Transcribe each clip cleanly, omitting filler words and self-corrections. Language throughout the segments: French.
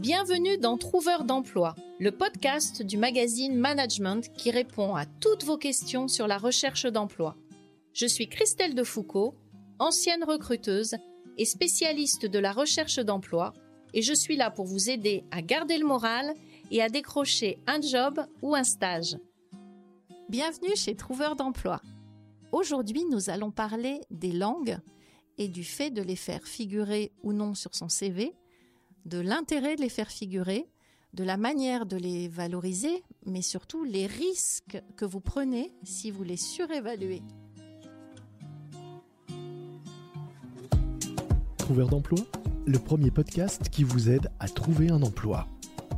Bienvenue dans Trouveur d'emploi, le podcast du magazine Management qui répond à toutes vos questions sur la recherche d'emploi. Je suis Christelle de Foucault, ancienne recruteuse et spécialiste de la recherche d'emploi, et je suis là pour vous aider à garder le moral et à décrocher un job ou un stage. Bienvenue chez Trouveur d'emploi. Aujourd'hui, nous allons parler des langues et du fait de les faire figurer ou non sur son CV, de l'intérêt de les faire figurer, de la manière de les valoriser, mais surtout les risques que vous prenez si vous les surévaluez. Trouveur d'emploi, le premier podcast qui vous aide à trouver un emploi.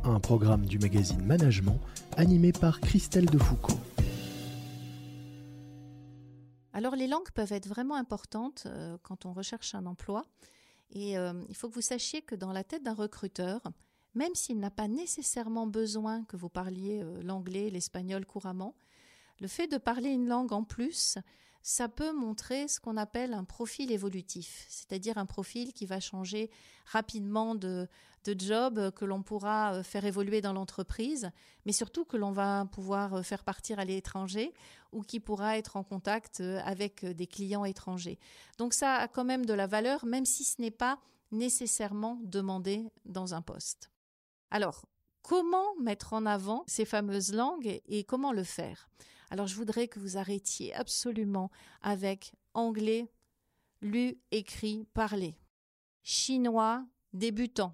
Un programme du magazine Management animé par Christelle de Foucault. Alors les langues peuvent être vraiment importantes quand on recherche un emploi. Et il faut que vous sachiez que dans la tête d'un recruteur, même s'il n'a pas nécessairement besoin que vous parliez l'anglais, l'espagnol couramment, le fait de parler une langue en plus, ça peut montrer ce qu'on appelle un profil évolutif, c'est-à-dire un profil qui va changer rapidement de job, que l'on pourra faire évoluer dans l'entreprise, mais surtout que l'on va pouvoir faire partir à l'étranger ou qui pourra être en contact avec des clients étrangers. Donc ça a quand même de la valeur, même si ce n'est pas nécessairement demandé dans un poste. Alors, comment mettre en avant ces fameuses langues et comment le faire ? Alors, je voudrais que vous arrêtiez absolument avec anglais, lu, écrit, parlé. Chinois, débutant.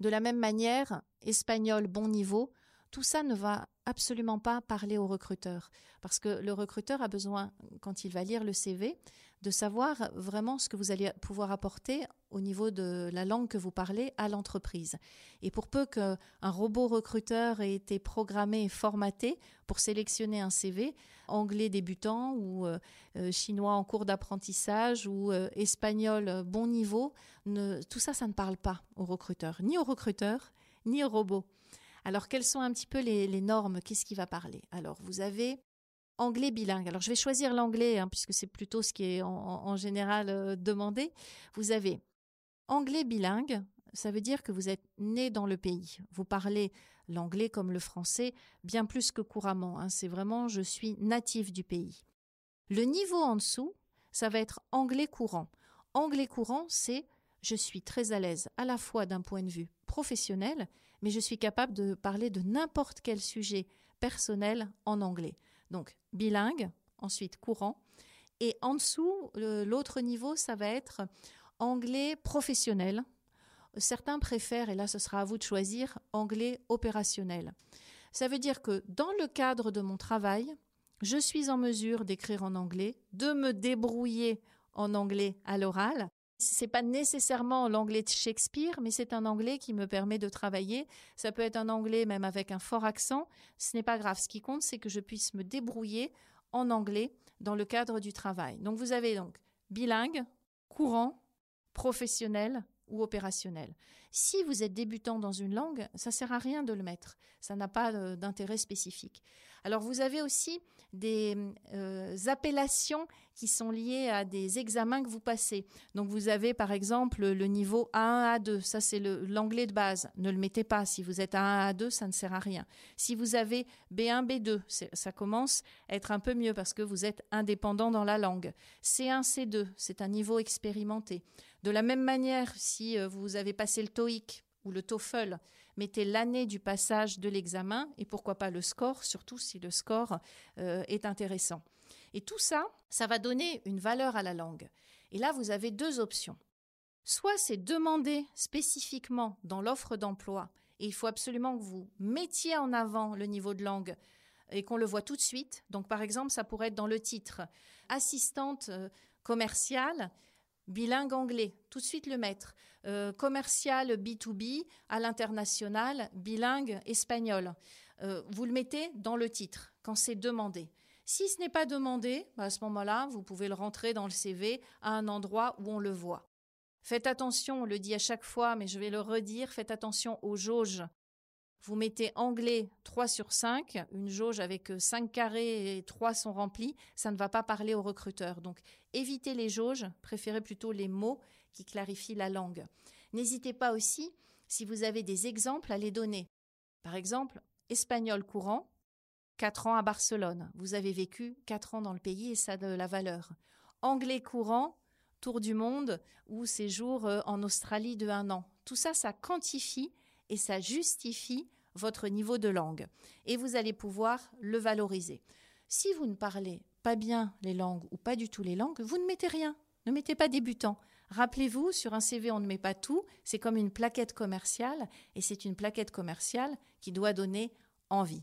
De la même manière, espagnol, bon niveau. Tout ça ne va absolument pas parler au recruteur. Parce que le recruteur a besoin, quand il va lire le CV, de savoir vraiment ce que vous allez pouvoir apporter au niveau de la langue que vous parlez à l'entreprise. Et pour peu qu'un robot recruteur ait été programmé et formaté pour sélectionner un CV, anglais débutant ou chinois en cours d'apprentissage ou espagnol bon niveau, tout ça, ça ne parle pas au recruteur, ni au robot. Alors, quelles sont un petit peu les normes ? Qu'est-ce qui va parler ? Alors, vous avez anglais bilingue. Alors, je vais choisir l'anglais, puisque c'est plutôt ce qui est en général demandé. Vous avez anglais bilingue, ça veut dire que vous êtes né dans le pays. Vous parlez l'anglais comme le français bien plus que couramment. C'est vraiment « je suis natif du pays ». Le niveau en dessous, ça va être anglais courant. Anglais courant, c'est « je suis très à l'aise » à la fois d'un point de vue professionnel, mais je suis capable de parler de n'importe quel sujet personnel en anglais. Donc bilingue, ensuite courant. Et en dessous, l'autre niveau, ça va être anglais professionnel. Certains préfèrent, et là ce sera à vous de choisir, anglais opérationnel. Ça veut dire que dans le cadre de mon travail, je suis en mesure d'écrire en anglais, de me débrouiller en anglais à l'oral. Ce n'est pas nécessairement l'anglais de Shakespeare, mais c'est un anglais qui me permet de travailler. Ça peut être un anglais même avec un fort accent. Ce n'est pas grave. Ce qui compte, c'est que je puisse me débrouiller en anglais dans le cadre du travail. Donc vous avez donc bilingue, courant, professionnel ou opérationnel. Si vous êtes débutant dans une langue, ça ne sert à rien de le mettre. Ça n'a pas d'intérêt spécifique. Alors, vous avez aussi des appellations qui sont liées à des examens que vous passez. Donc, vous avez, par exemple, le niveau A1, A2. Ça, c'est l'anglais de base. Ne le mettez pas. Si vous êtes A1, A2, ça ne sert à rien. Si vous avez B1, B2, ça commence à être un peu mieux parce que vous êtes indépendant dans la langue. C1, C2, c'est un niveau expérimenté. De la même manière, si vous avez passé le TOEIC ou le TOEFL, mettez l'année du passage de l'examen et pourquoi pas le score, surtout si le score est intéressant. Et tout ça, ça va donner une valeur à la langue. Et là, vous avez deux options. Soit c'est demandé spécifiquement dans l'offre d'emploi et il faut absolument que vous mettiez en avant le niveau de langue et qu'on le voit tout de suite. Donc, par exemple, ça pourrait être dans le titre « Assistante commerciale ». Bilingue anglais, tout de suite le mettre. Commercial B2B à l'international, bilingue espagnol. Vous le mettez dans le titre quand c'est demandé. Si ce n'est pas demandé, à ce moment-là, vous pouvez le rentrer dans le CV à un endroit où on le voit. Faites attention, on le dit à chaque fois, mais je vais le redire, faites attention aux jauges. Vous mettez anglais 3/5, une jauge avec 5 carrés et 3 sont remplis, ça ne va pas parler au recruteur. Donc évitez les jauges, préférez plutôt les mots qui clarifient la langue. N'hésitez pas aussi, si vous avez des exemples à les donner. Par exemple, espagnol courant, 4 ans à Barcelone. Vous avez vécu 4 ans dans le pays et ça a de la valeur. Anglais courant, tour du monde ou séjour en Australie de 1 an. Tout ça, ça quantifie et ça justifie votre niveau de langue. Et vous allez pouvoir le valoriser. Si vous ne parlez pas bien les langues ou pas du tout les langues, vous ne mettez rien. Ne mettez pas débutant. Rappelez-vous, sur un CV, on ne met pas tout. C'est comme une plaquette commerciale et c'est une plaquette commerciale qui doit donner envie.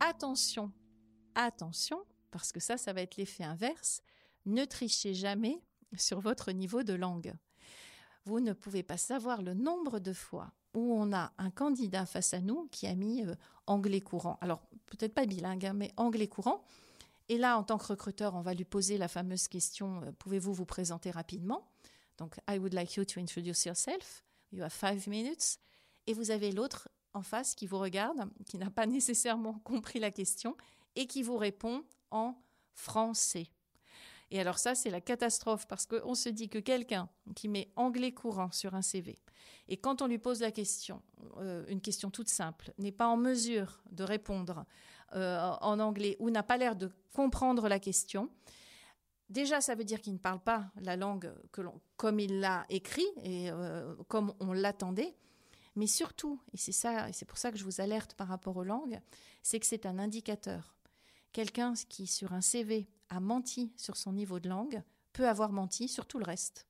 Attention, attention, parce que ça va être l'effet inverse. Ne trichez jamais sur votre niveau de langue. Vous ne pouvez pas savoir le nombre de fois où on a un candidat face à nous qui a mis anglais courant. Alors, peut-être pas bilingue, hein, mais anglais courant. Et là, en tant que recruteur, on va lui poser la fameuse question « Pouvez-vous vous présenter rapidement ?» Donc, « I would like you to introduce yourself. You have 5 minutes. » Et vous avez l'autre en face qui vous regarde, qui n'a pas nécessairement compris la question et qui vous répond en français. Et alors ça, c'est la catastrophe parce qu'on se dit que quelqu'un qui met anglais courant sur un CV et quand on lui pose la question, une question toute simple, n'est pas en mesure de répondre en anglais ou n'a pas l'air de comprendre la question, déjà, ça veut dire qu'il ne parle pas la langue comme il l'a écrit et comme on l'attendait. Mais surtout, et c'est ça, et c'est pour ça que je vous alerte par rapport aux langues, c'est que c'est un indicateur. Quelqu'un qui, sur un CV, a menti sur son niveau de langue, peut avoir menti sur tout le reste.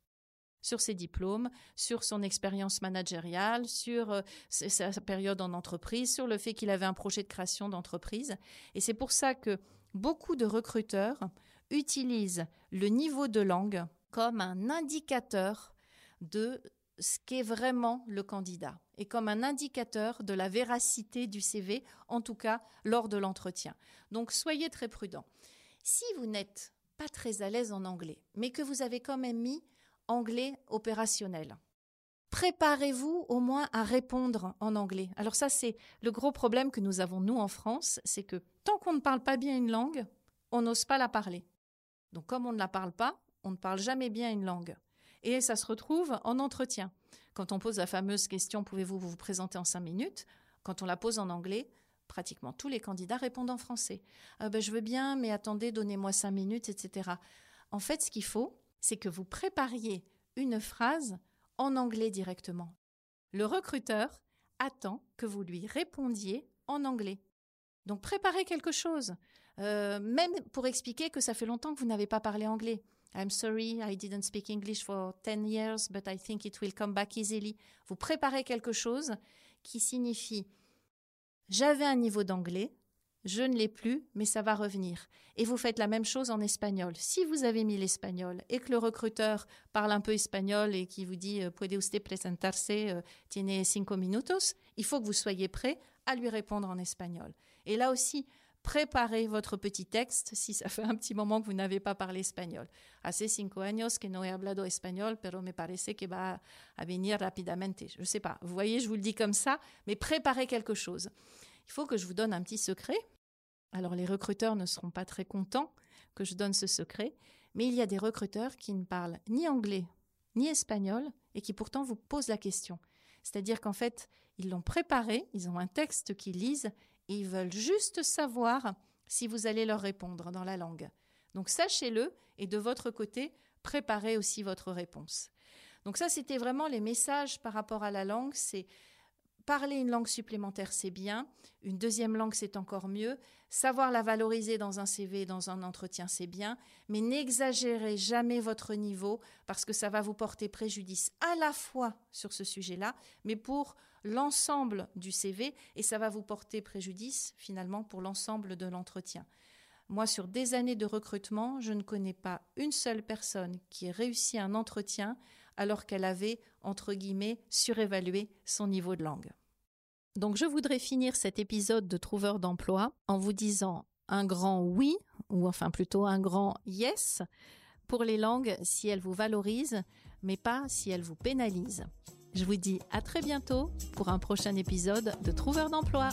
Sur ses diplômes, sur son expérience managériale, sur sa période en entreprise, sur le fait qu'il avait un projet de création d'entreprise. Et c'est pour ça que beaucoup de recruteurs utilisent le niveau de langue comme un indicateur de ce qu'est vraiment le candidat et comme un indicateur de la véracité du CV, en tout cas lors de l'entretien. Donc soyez très prudents. Si vous n'êtes pas très à l'aise en anglais, mais que vous avez quand même mis anglais opérationnel, préparez-vous au moins à répondre en anglais. Alors ça, c'est le gros problème que nous avons, nous, en France, c'est que tant qu'on ne parle pas bien une langue, on n'ose pas la parler. Donc comme on ne la parle pas, on ne parle jamais bien une langue. Et ça se retrouve en entretien. Quand on pose la fameuse question « Pouvez-vous vous présenter en 5 minutes ?» Quand on la pose en anglais, pratiquement tous les candidats répondent en français. « Je veux bien, mais attendez, donnez-moi 5 minutes, etc. » En fait, ce qu'il faut, c'est que vous prépariez une phrase en anglais directement. Le recruteur attend que vous lui répondiez en anglais. Donc, préparez quelque chose, même pour expliquer que ça fait longtemps que vous n'avez pas parlé anglais. I'm sorry, I didn't speak English for 10 years, but I think it will come back easily. Vous préparez quelque chose qui signifie « J'avais un niveau d'anglais, je ne l'ai plus, mais ça va revenir. » Et vous faites la même chose en espagnol. Si vous avez mis l'espagnol et que le recruteur parle un peu espagnol et qui vous dit « Puede usted presentarse, tiene 5 minutos », il faut que vous soyez prêt à lui répondre en espagnol. Et là aussi, préparez votre petit texte si ça fait un petit moment que vous n'avez pas parlé espagnol. Hace 5 años que no he hablado español, pero me parece que va a venir rápidamente. Je ne sais pas, vous voyez, je vous le dis comme ça, mais préparez quelque chose. Il faut que je vous donne un petit secret. Alors, les recruteurs ne seront pas très contents que je donne ce secret, mais il y a des recruteurs qui ne parlent ni anglais ni espagnol et qui pourtant vous posent la question. C'est-à-dire qu'en fait, ils l'ont préparé, ils ont un texte qu'ils lisent, et ils veulent juste savoir si vous allez leur répondre dans la langue. Donc, sachez-le et de votre côté, préparez aussi votre réponse. Donc ça, c'était vraiment les messages par rapport à la langue. C'est parler une langue supplémentaire, c'est bien. Une deuxième langue, c'est encore mieux. Savoir la valoriser dans un CV, dans un entretien, c'est bien. Mais n'exagérez jamais votre niveau parce que ça va vous porter préjudice à la fois sur ce sujet-là, mais pour l'ensemble du CV et ça va vous porter préjudice finalement pour l'ensemble de l'entretien. Moi, sur des années de recrutement, je ne connais pas une seule personne qui ait réussi un entretien alors qu'elle avait, entre guillemets, surévalué son niveau de langue. Donc, je voudrais finir cet épisode de Trouveur d'emploi en vous disant un grand oui, ou enfin plutôt un grand yes pour les langues si elles vous valorisent, mais pas si elles vous pénalisent. Je vous dis à très bientôt pour un prochain épisode de Trouveur d'emploi.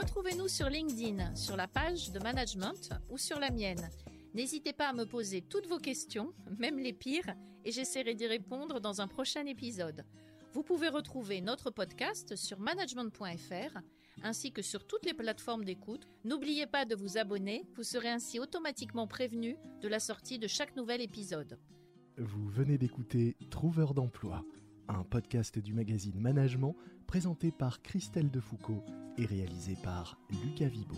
Retrouvez-nous sur LinkedIn, sur la page de Management ou sur la mienne. N'hésitez pas à me poser toutes vos questions, même les pires, et j'essaierai d'y répondre dans un prochain épisode. Vous pouvez retrouver notre podcast sur management.fr ainsi que sur toutes les plateformes d'écoute. N'oubliez pas de vous abonner, vous serez ainsi automatiquement prévenu de la sortie de chaque nouvel épisode. Vous venez d'écouter Trouveur d'emploi, un podcast du magazine Management présenté par Christelle de Foucault et réalisé par Lucas Vibaud.